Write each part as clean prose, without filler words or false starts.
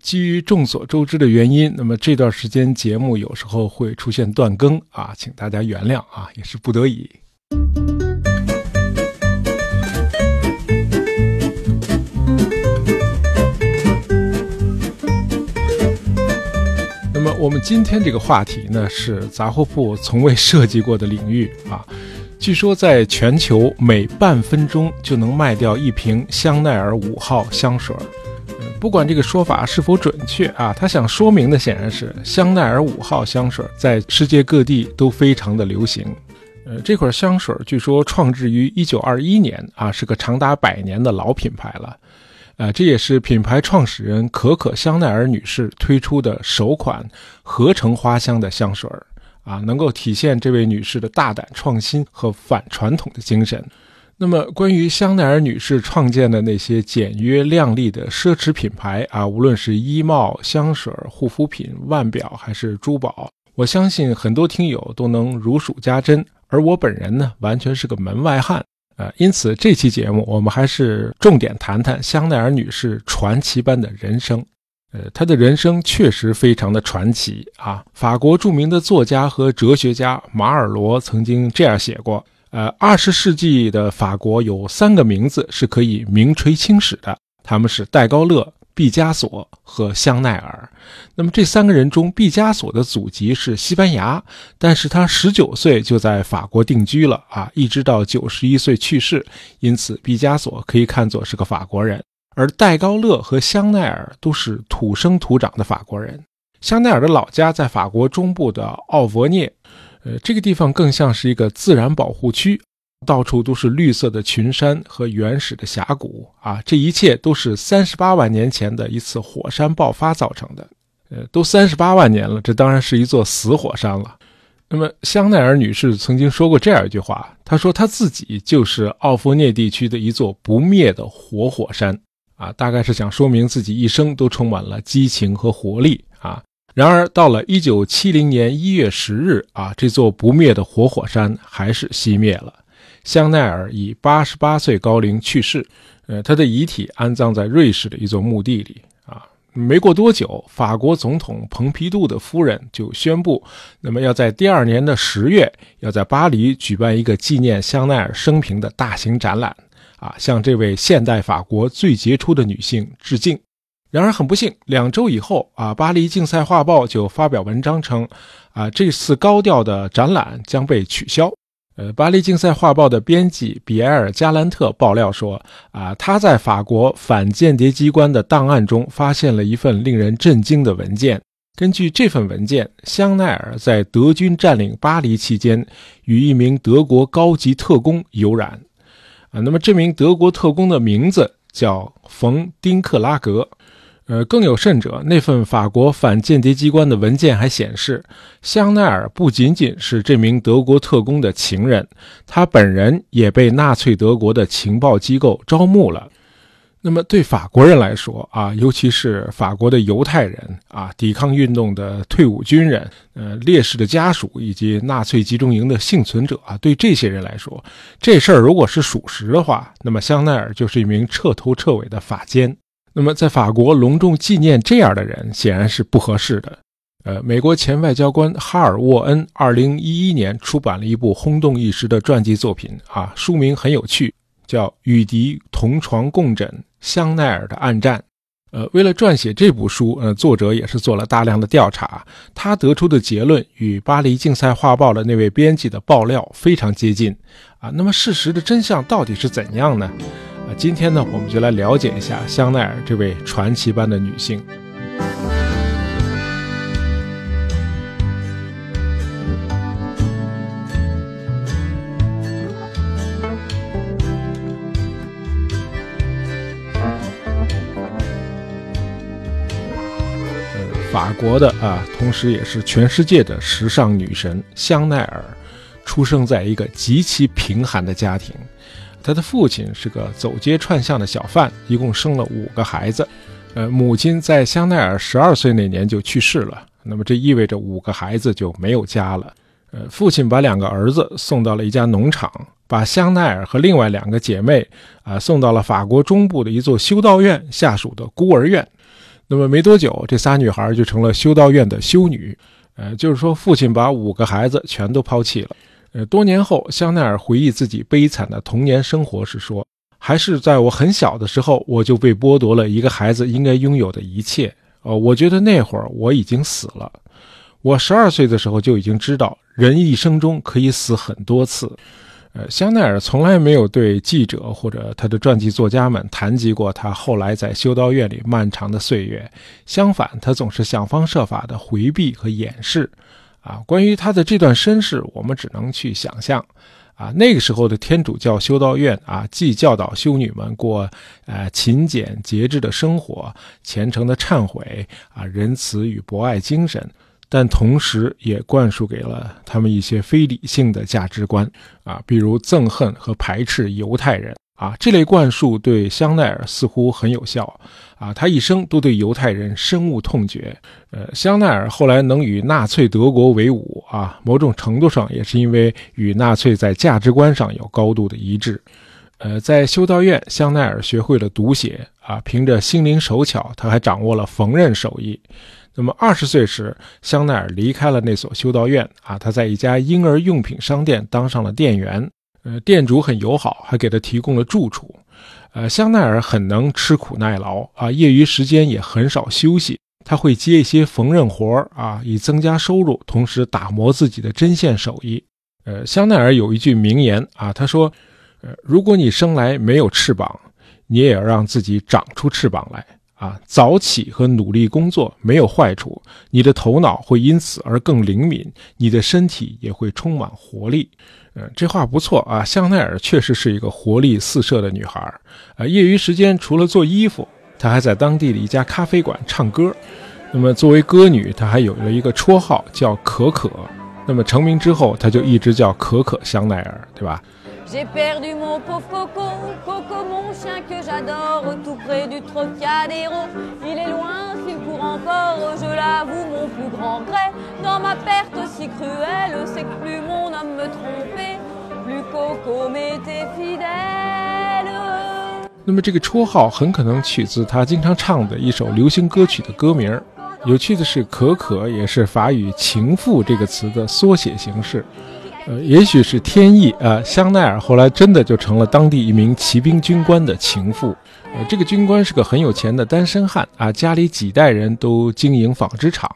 基于众所周知的原因，那么这段时间节目有时候会出现断更啊，请大家原谅啊，也是不得已。那么我们今天这个话题呢，是杂货铺从未涉及过的领域啊。据说在全球每半分钟就能卖掉一瓶香奈儿5号香水。不管这个说法是否准确啊，他想说明的显然是香奈儿5号香水在世界各地都非常的流行。这款香水据说创制于1921年啊，是个长达100年的老品牌了。这也是品牌创始人可可香奈儿女士推出的首款合成花香的香水啊，能够体现这位女士的大胆创新和反传统的精神。那么关于香奈儿女士创建的那些简约亮丽的奢侈品牌啊，无论是衣帽、香水、护肤品、腕表还是珠宝，我相信很多听友都能如数家珍，而我本人呢，完全是个门外汉啊，因此这期节目我们还是重点谈谈香奈儿女士传奇般的人生。她的人生确实非常的传奇啊，法国著名的作家和哲学家马尔罗曾经这样写过，20世纪的法国有3个名字是可以名垂青史的，他们是戴高乐、毕加索和香奈儿。那么这3个人中，毕加索的祖籍是西班牙，但是他19岁就在法国定居了啊，一直到91岁去世，因此毕加索可以看作是个法国人。而戴高乐和香奈儿都是土生土长的法国人。香奈儿的老家在法国中部的奥伯涅，这个地方更像是一个自然保护区，到处都是绿色的群山和原始的峡谷啊！这一切都是38万年前的一次火山爆发造成的。都38万年了，这当然是一座死火山了。那么香奈儿女士曾经说过这样一句话，她说她自己就是奥弗涅地区的一座不灭的活火山啊，大概是想说明自己一生都充满了激情和活力啊。然而到了1970年1月10日啊，这座不灭的活火山还是熄灭了。香奈儿以88岁高龄去世，他的遗体安葬在瑞士的一座墓地里啊。没过多久，法国总统蓬皮杜的夫人就宣布，那么要在第二年的10月要在巴黎举办一个纪念香奈儿生平的大型展览啊，向这位现代法国最杰出的女性致敬。然而很不幸，2周以后啊，巴黎竞赛画报就发表文章称啊，这次高调的展览将被取消。巴黎竞赛画报的编辑比埃尔·加兰特爆料说啊，他在法国反间谍机关的档案中发现了一份令人震惊的文件。根据这份文件，香奈儿在德军占领巴黎期间与一名德国高级特工有染啊，那么这名德国特工的名字叫冯丁克拉格。更有甚者，那份法国反间谍机关的文件还显示，香奈儿不仅仅是这名德国特工的情人，他本人也被纳粹德国的情报机构招募了。那么对法国人来说啊，尤其是法国的犹太人啊，抵抗运动的退伍军人，烈士的家属以及纳粹集中营的幸存者啊，对这些人来说，这事儿如果是属实的话，那么香奈儿就是一名彻头彻尾的法奸。那么在法国隆重纪念这样的人显然是不合适的。美国前外交官哈尔·沃恩2011年出版了一部轰动一时的传记作品啊，书名很有趣，叫《与敌同床共枕：香奈儿的暗战》。为了撰写这部书，作者也是做了大量的调查，他得出的结论与巴黎竞赛画报的那位编辑的爆料非常接近啊。那么事实的真相到底是怎样呢？今天呢，我们就来了解一下香奈儿这位传奇般的女性。法国的啊，同时也是全世界的时尚女神香奈儿，出生在一个极其贫寒的家庭。他的父亲是个走街串巷的小贩，一共生了5个孩子。母亲在香奈儿12岁那年就去世了，那么这意味着5个孩子就没有家了。父亲把2个儿子送到了一家农场，把香奈儿和另外2个姐妹送到了法国中部的一座修道院下属的孤儿院。那么没多久，这仨女孩就成了修道院的修女。就是说父亲把5个孩子全都抛弃了。多年后，香奈儿回忆自己悲惨的童年生活时说，还是在我很小的时候，我就被剥夺了一个孩子应该拥有的一切。我觉得那会儿我已经死了。我12岁的时候就已经知道，人一生中可以死很多次。香奈儿从来没有对记者或者他的传记作家们谈及过他后来在修道院里漫长的岁月，相反，他总是想方设法的回避和掩饰。关于他的这段身世，我们只能去想象。那个时候的天主教修道院既教导修女们过勤俭节制的生活，虔诚的忏悔，仁慈与博爱精神，但同时也灌输给了他们一些非理性的价值观，比如憎恨和排斥犹太人。这类灌输对香奈儿似乎很有效，他一生都对犹太人深恶痛绝。香奈儿后来能与纳粹德国为伍，某种程度上也是因为与纳粹在价值观上有高度的一致。在修道院，香奈儿学会了读写，凭着心灵手巧，他还掌握了缝纫手艺。那么20岁时，香奈儿离开了那所修道院，他在一家婴儿用品商店当上了店员。店主很友好，还给他提供了住处。香奈儿很能吃苦耐劳，业余时间也很少休息。他会接一些缝纫活，以增加收入，同时打磨自己的针线手艺。香奈儿有一句名言，他说，如果你生来没有翅膀，你也要让自己长出翅膀来。早起和努力工作没有坏处，你的头脑会因此而更灵敏，你的身体也会充满活力。这话不错啊，香奈儿确实是一个活力四射的女孩。业余时间除了做衣服，她还在当地的一家咖啡馆唱歌。那么作为歌女，她还有了一个绰号叫可可。那么成名之后，她就一直叫可可香奈儿，对吧？J'ai perdu mon pauvre Coco, Coco mon chien que j'adore, tout près du Trocadéro. Il est loin, s'il court encore, je l'avoue mon plus grand regret. Dans ma perte si cruelle, c'est que plus mon homme me trompait, plus Coco m'était fidèle. 那么这个绰号很可能取自他经常唱的一首流行歌曲的歌名。有趣的是，可可也是法语情妇这个词的缩写形式。也许是天意，香奈儿后来真的就成了当地一名骑兵军官的情妇。这个军官是个很有钱的单身汉，家里几代人都经营纺织厂。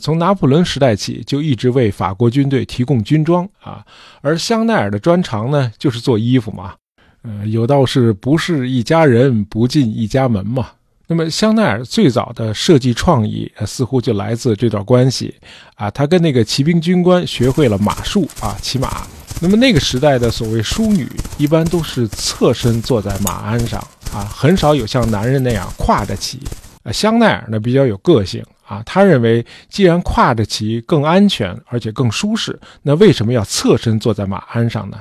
从拿破仑时代起就一直为法国军队提供军装，而香奈儿的专长呢就是做衣服嘛。有道是不是一家人不进一家门嘛。那么香奈儿最早的设计创意，似乎就来自这段关系。他跟那个骑兵军官学会了马术，骑马。那么那个时代的所谓淑女一般都是侧身坐在马鞍上，很少有像男人那样跨着骑。香奈儿呢比较有个性，他认为既然跨着骑更安全而且更舒适，那为什么要侧身坐在马鞍上呢？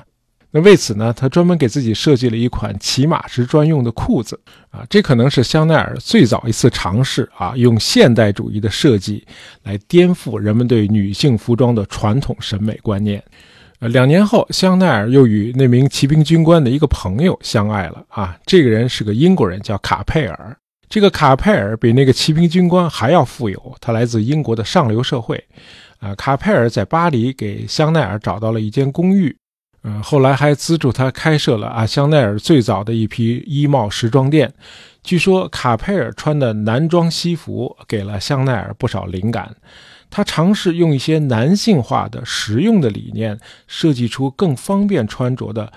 那为此呢，他专门给自己设计了一款骑马时专用的裤子，这可能是香奈儿最早一次尝试用现代主义的设计来颠覆人们对女性服装的传统审美观念。2年后，香奈儿又与那名骑兵军官的一个朋友相爱了，这个人是个英国人，叫卡佩尔。这个卡佩尔比那个骑兵军官还要富有，他来自英国的上流社会。卡佩尔在巴黎给香奈儿找到了一间公寓。后来还资助他开设了香奈儿最早的一批衣帽时装店。据说卡佩尔穿的男装西服给了香奈儿不少灵感，他尝试用一些男性化的实用的理念设计出更方便穿着的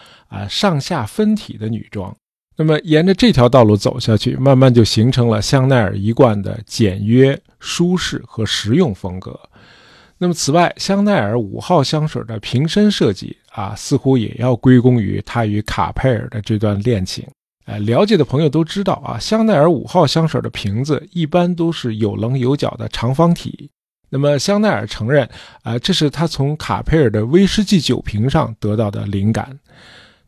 上下分体的女装。那么沿着这条道路走下去，慢慢就形成了香奈儿一贯的简约、舒适和实用风格。那么此外，香奈儿5号香水的瓶身设计似乎也要归功于他与卡佩尔的这段恋情。了解的朋友都知道香奈儿5号香水的瓶子一般都是有棱有角的长方体。那么香奈儿承认这是他从卡佩尔的威士忌酒瓶上得到的灵感。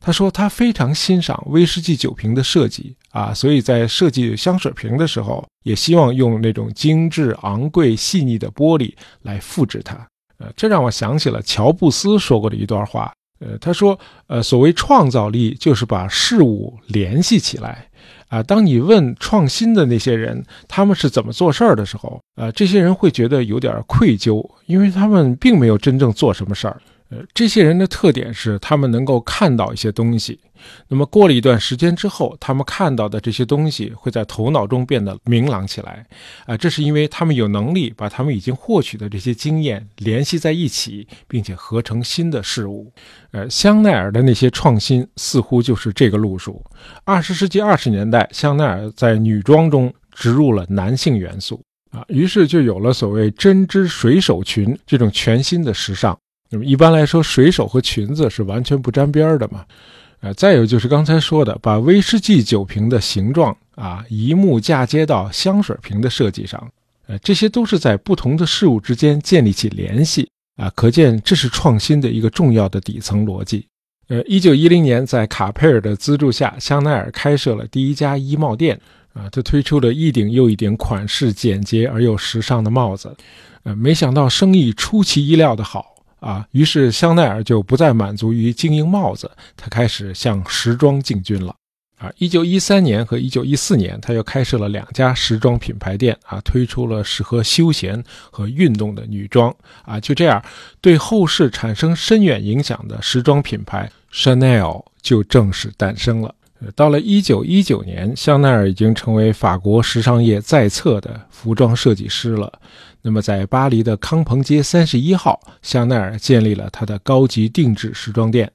他说他非常欣赏威士忌酒瓶的设计所以在设计香水瓶的时候，也希望用那种精致、昂贵、细腻的玻璃来复制它。这让我想起了乔布斯说过的一段话。他说所谓创造力就是把事物联系起来。啊，当你问创新的那些人他们是怎么做事儿的时候，这些人会觉得有点愧疚，因为他们并没有真正做什么事儿。这些人的特点是他们能够看到一些东西，那么过了一段时间之后，他们看到的这些东西会在头脑中变得明朗起来，这是因为他们有能力把他们已经获取的这些经验联系在一起，并且合成新的事物。香奈儿的那些创新似乎就是这个路数。20世纪20年代，香奈儿在女装中植入了男性元素，于是就有了所谓针织水手裙这种全新的时尚。那么一般来说，水手和裙子是完全不沾边的嘛。再有就是刚才说的，把威士忌酒瓶的形状一目嫁接到香水瓶的设计上，这些都是在不同的事物之间建立起联系可见这是创新的一个重要的底层逻辑。1910年在卡佩尔的资助下，香奈儿开设了第一家衣帽店，他推出了一顶又一顶款式简洁而又时尚的帽子，没想到生意出其意料的好。于是香奈儿就不再满足于经营帽子，他开始向时装进军了。1913年和1914年，他又开设了两家时装品牌店，推出了适合休闲和运动的女装。就这样，对后世产生深远影响的时装品牌 Chanel 就正式诞生了。到了1919年，香奈儿已经成为法国时尚业在册的服装设计师了。那么在巴黎的康鹏街31号，香奈儿建立了他的高级定制时装店。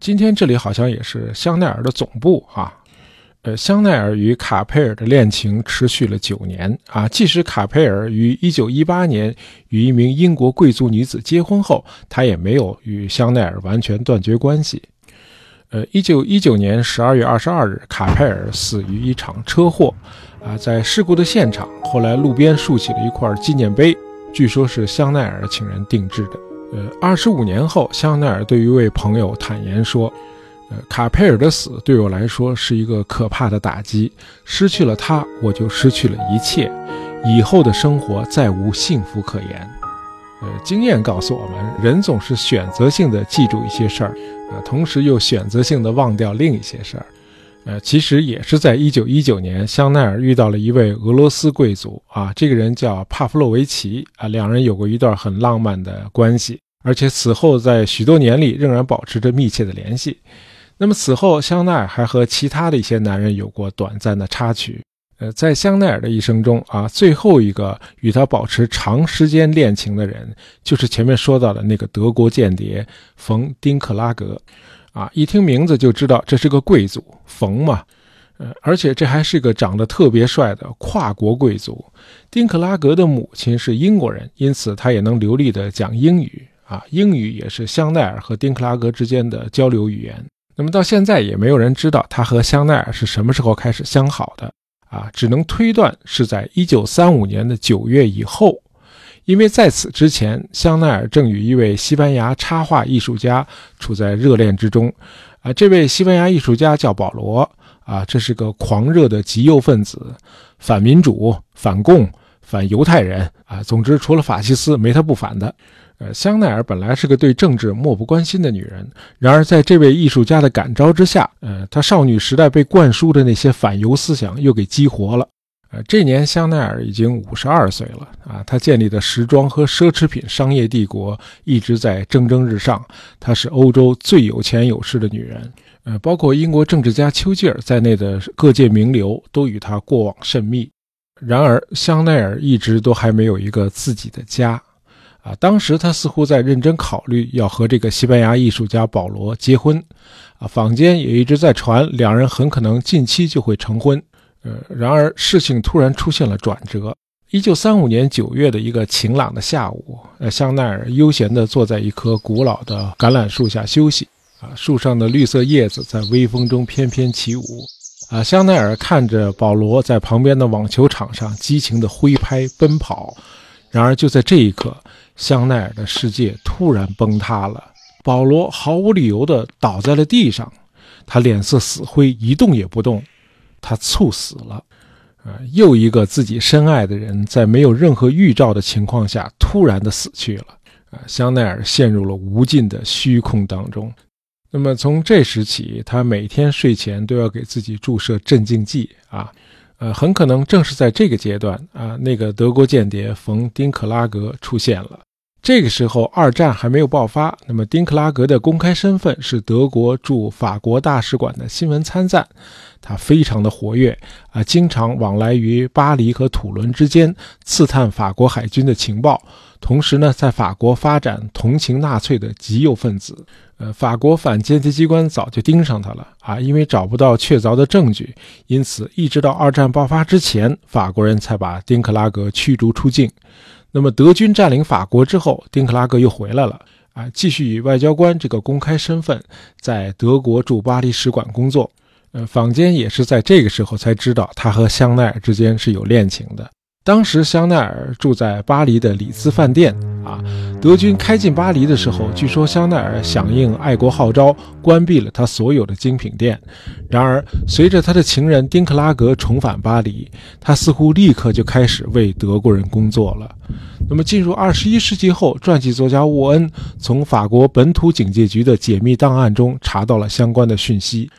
今天这里好像也是香奈儿的总部香奈儿与卡佩尔的恋情持续了9年即使卡佩尔于1918年与一名英国贵族女子结婚后，他也没有与香奈儿完全断绝关系。1919年12月22日，卡佩尔死于一场车祸。在事故的现场，后来路边竖起了一块纪念碑，据说是香奈儿请人定制的。25年后，香奈儿对一位朋友坦言说，卡佩尔的死对我来说是一个可怕的打击，失去了他，我就失去了一切，以后的生活再无幸福可言。经验告诉我们，人总是选择性的记住一些事儿，同时又选择性的忘掉另一些事儿。其实也是在1919年，香奈儿遇到了一位俄罗斯贵族这个人叫帕夫洛维奇两人有过一段很浪漫的关系，而且此后在许多年里仍然保持着密切的联系。那么此后，香奈儿还和其他的一些男人有过短暂的插曲。在香奈儿的一生中最后一个与他保持长时间恋情的人，就是前面说到的那个德国间谍冯丁克拉格一听名字就知道这是个贵族，冯嘛。而且这还是个长得特别帅的跨国贵族。丁克拉格的母亲是英国人，因此他也能流利的讲英语英语也是香奈儿和丁克拉格之间的交流语言。那么到现在也没有人知道他和香奈儿是什么时候开始相好的只能推断是在1935年的9月以后，因为在此之前，香奈儿正与一位西班牙插画艺术家处在热恋之中。这位西班牙艺术家叫保罗这是个狂热的极右分子，反民主、反共、反犹太人总之除了法西斯没他不反的。香奈儿本来是个对政治漠不关心的女人，然而在这位艺术家的感召之下，她少女时代被灌输的那些反犹思想又给激活了。这年香奈儿已经52岁了她建立的时装和奢侈品商业帝国一直在蒸蒸日上，她是欧洲最有钱有势的女人。包括英国政治家丘吉尔在内的各界名流都与她过往甚密。然而香奈儿一直都还没有一个自己的家。当时他似乎在认真考虑要和这个西班牙艺术家保罗结婚，坊间也一直在传两人很可能近期就会成婚。然而事情突然出现了转折。1935年9月的一个晴朗的下午，香奈儿悠闲地坐在一棵古老的橄榄树下休息，树上的绿色叶子在微风中翩翩起舞。香奈儿看着保罗在旁边的网球场上激情地挥拍奔跑。然而就在这一刻，香奈儿的世界突然崩塌了，保罗毫无理由地倒在了地上，他脸色死灰，一动也不动，他猝死了。又一个自己深爱的人在没有任何预兆的情况下突然地死去了。香奈儿陷入了无尽的虚空当中。那么从这时起，他每天睡前都要给自己注射镇静剂啊。很可能正是在这个阶段啊，那个德国间谍冯丁克拉格出现了。这个时候二战还没有爆发，那么丁克拉格的公开身份是德国驻法国大使馆的新闻参赞，他非常的活跃啊，经常往来于巴黎和土伦之间，刺探法国海军的情报，同时呢在法国发展同情纳粹的极右分子。法国反间谍机关早就盯上他了啊，因为找不到确凿的证据，因此一直到二战爆发之前，法国人才把丁克拉格驱逐出境。那么德军占领法国之后，丁克拉格又回来了啊，继续以外交官这个公开身份在德国驻巴黎使馆工作。坊间也是在这个时候才知道他和香奈儿之间是有恋情的。当时香奈儿住在巴黎的里兹饭店啊，德军开进巴黎的时候，据说香奈儿响应爱国号召，关闭了他所有的精品店。然而随着他的情人丁克拉格重返巴黎，他似乎立刻就开始为德国人工作了。那么进入21世纪后，传记作家沃恩从法国本土警戒局的解密档案中查到了相关的讯息。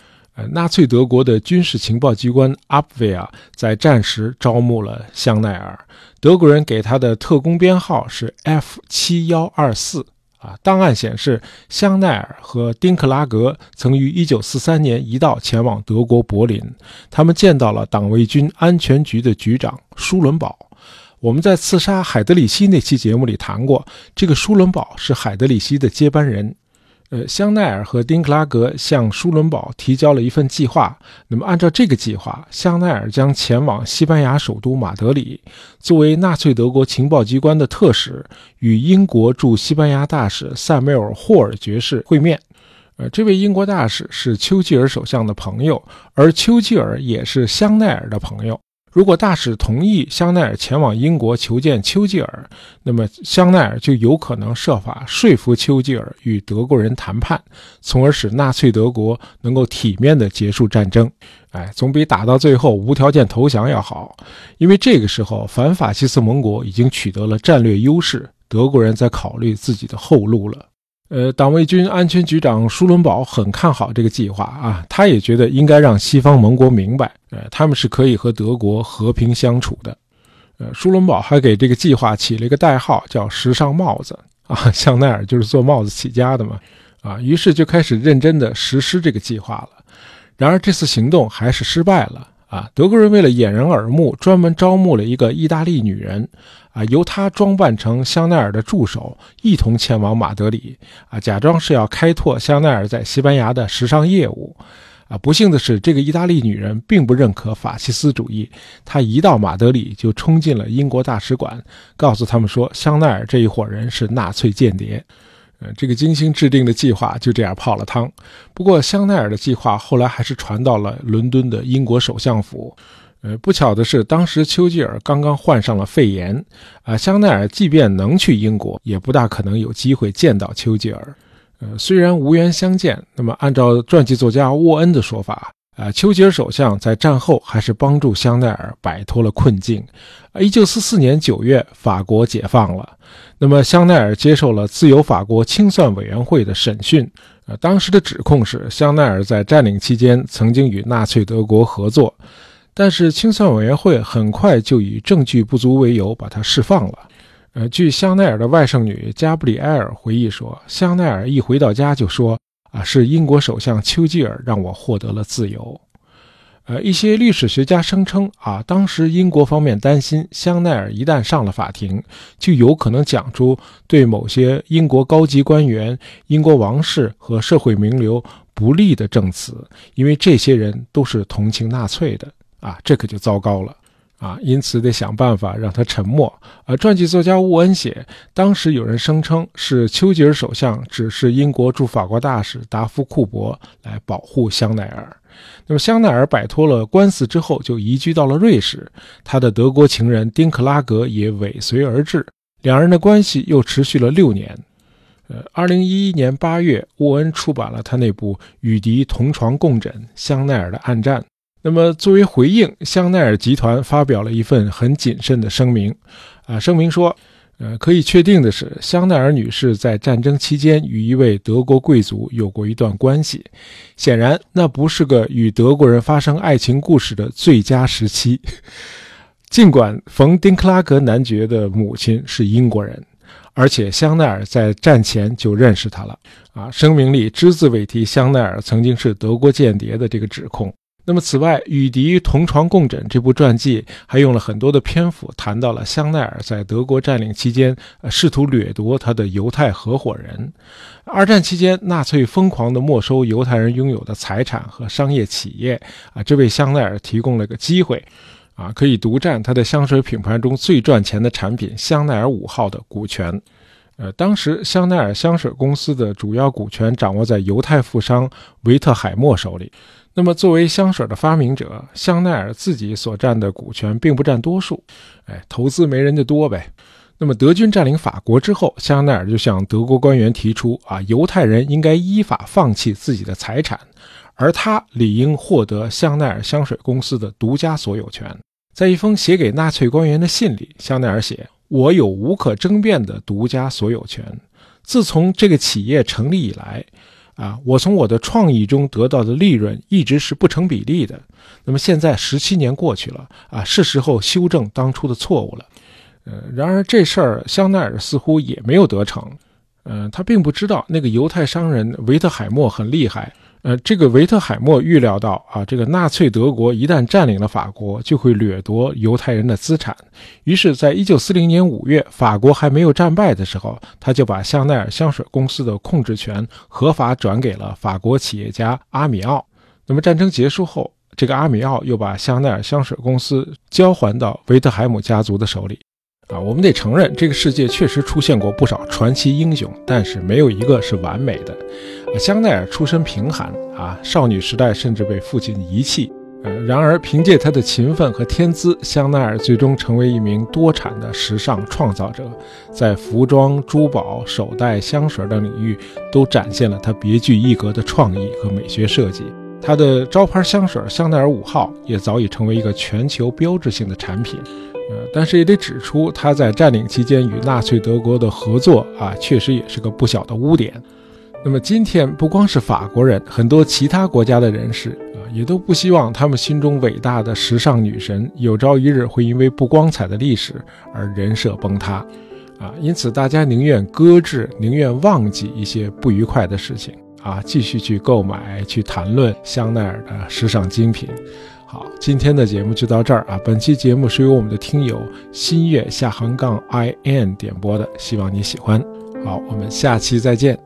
纳粹德国的军事情报机关 Abwehr 在战时招募了香奈儿，德国人给他的特工编号是 F7124、档案显示香奈儿和丁克拉格曾于1943年一道前往德国柏林，他们见到了党卫军安全局的局长舒伦堡。我们在刺杀海德里希那期节目里谈过，这个舒伦堡是海德里希的接班人。香奈儿和丁克拉格向舒伦堡提交了一份计划，那么按照这个计划，香奈儿将前往西班牙首都马德里，作为纳粹德国情报机关的特使，与英国驻西班牙大使塞缪尔·霍尔爵士会面。这位英国大使是丘吉尔首相的朋友，而丘吉尔也是香奈儿的朋友。如果大使同意香奈儿前往英国求见丘吉尔，那么香奈儿就有可能设法说服丘吉尔与德国人谈判，从而使纳粹德国能够体面地结束战争。总比打到最后无条件投降要好，因为这个时候反法西斯盟国已经取得了战略优势，德国人在考虑自己的后路了。党卫军安全局长舒伦堡很看好这个计划啊，他也觉得应该让西方盟国明白，他们是可以和德国和平相处的。舒伦堡还给这个计划起了一个代号，叫时尚帽子啊，香奈儿就是做帽子起家的嘛啊，于是就开始认真的实施这个计划了。然而这次行动还是失败了啊，德国人为了掩人耳目，专门招募了一个意大利女人啊，由她装扮成香奈儿的助手，一同前往马德里啊，假装是要开拓香奈儿在西班牙的时尚业务啊。不幸的是，这个意大利女人并不认可法西斯主义，她一到马德里就冲进了英国大使馆，告诉他们说香奈儿这一伙人是纳粹间谍。这个精心制定的计划就这样泡了汤。不过香奈儿的计划后来还是传到了伦敦的英国首相府。不巧的是，当时丘吉尔刚刚患上了肺炎啊，香奈儿即便能去英国，也不大可能有机会见到丘吉尔。虽然无缘相见，那么按照传记作家沃恩的说法啊，丘吉尔首相在战后还是帮助香奈儿摆脱了困境。1944年9月，法国解放了。那么香奈儿接受了自由法国清算委员会的审讯。当时的指控是香奈儿在占领期间曾经与纳粹德国合作。但是清算委员会很快就以证据不足为由把他释放了。据香奈儿的外甥女加布里埃尔回忆说，香奈儿一回到家就说啊，是英国首相丘吉尔让我获得了自由。一些历史学家声称啊，当时英国方面担心香奈儿一旦上了法庭，就有可能讲出对某些英国高级官员、英国王室和社会名流不利的证词，因为这些人都是同情纳粹的啊，这可就糟糕了。因此得想办法让他沉默。传记作家沃恩写，当时有人声称是丘吉尔首相指示英国驻法国大使达夫库伯来保护香奈儿。那么香奈儿摆脱了官司之后，就移居到了瑞士，他的德国情人丁克拉格也尾随而至，两人的关系又持续了6年。2011年8月，沃恩出版了他那部与敌同床共枕，香奈儿的暗战。那么作为回应，香奈儿集团发表了一份很谨慎的声明。声明说，可以确定的是，香奈儿女士在战争期间与一位德国贵族有过一段关系。显然，那不是个与德国人发生爱情故事的最佳时期。尽管冯·丁克拉格男爵的母亲是英国人，而且香奈儿在战前就认识他了。声明里只字未提香奈儿曾经是德国间谍的这个指控。那么此外，与敌同床共枕这部传记还用了很多的篇幅谈到了香奈儿在德国占领期间试图掠夺他的犹太合伙人。二战期间，纳粹疯狂地没收犹太人拥有的财产和商业企业，这为香奈尔提供了个机会，可以独占他的香水品牌中最赚钱的产品香奈儿5号的股权。当时香奈儿香水公司的主要股权掌握在犹太富商维特海默手里。那么作为香水的发明者，香奈儿自己所占的股权并不占多数，投资没人就多呗。那么德军占领法国之后，香奈儿就向德国官员提出犹太人应该依法放弃自己的财产，而他理应获得香奈儿香水公司的独家所有权。在一封写给纳粹官员的信里，香奈儿写：我有无可争辩的独家所有权。自从这个企业成立以来，我从我的创意中得到的利润一直是不成比例的。那么现在17年过去了，是时候修正当初的错误了。然而这事儿香奈儿似乎也没有得逞。他并不知道那个犹太商人维特海默很厉害。这个维特海默预料到这个纳粹德国一旦占领了法国，就会掠夺犹太人的资产。于是在1940年5月，法国还没有战败的时候，他就把香奈儿香水公司的控制权合法转给了法国企业家阿米奥。那么战争结束后，这个阿米奥又把香奈儿香水公司交还到维特海姆家族的手里。我们得承认，这个世界确实出现过不少传奇英雄，但是没有一个是完美的。香奈儿出身贫寒，少女时代甚至被父亲遗弃。然而凭借她的勤奋和天资，香奈儿最终成为一名多产的时尚创造者，在服装、珠宝、手袋、香水等领域都展现了她别具一格的创意和美学设计。她的招牌香水香奈儿5号也早已成为一个全球标志性的产品。但是也得指出，他在占领期间与纳粹德国的合作确实也是个不小的污点。那么今天不光是法国人，很多其他国家的人士也都不希望他们心中伟大的时尚女神有朝一日会因为不光彩的历史而人设崩塌。因此大家宁愿搁置，宁愿忘记一些不愉快的事情，继续去购买，去谈论香奈儿的时尚精品。好，今天的节目就到这儿啊！本期节目是由我们的听友新月下横杠 IN 点播的，希望你喜欢。好，我们下期再见。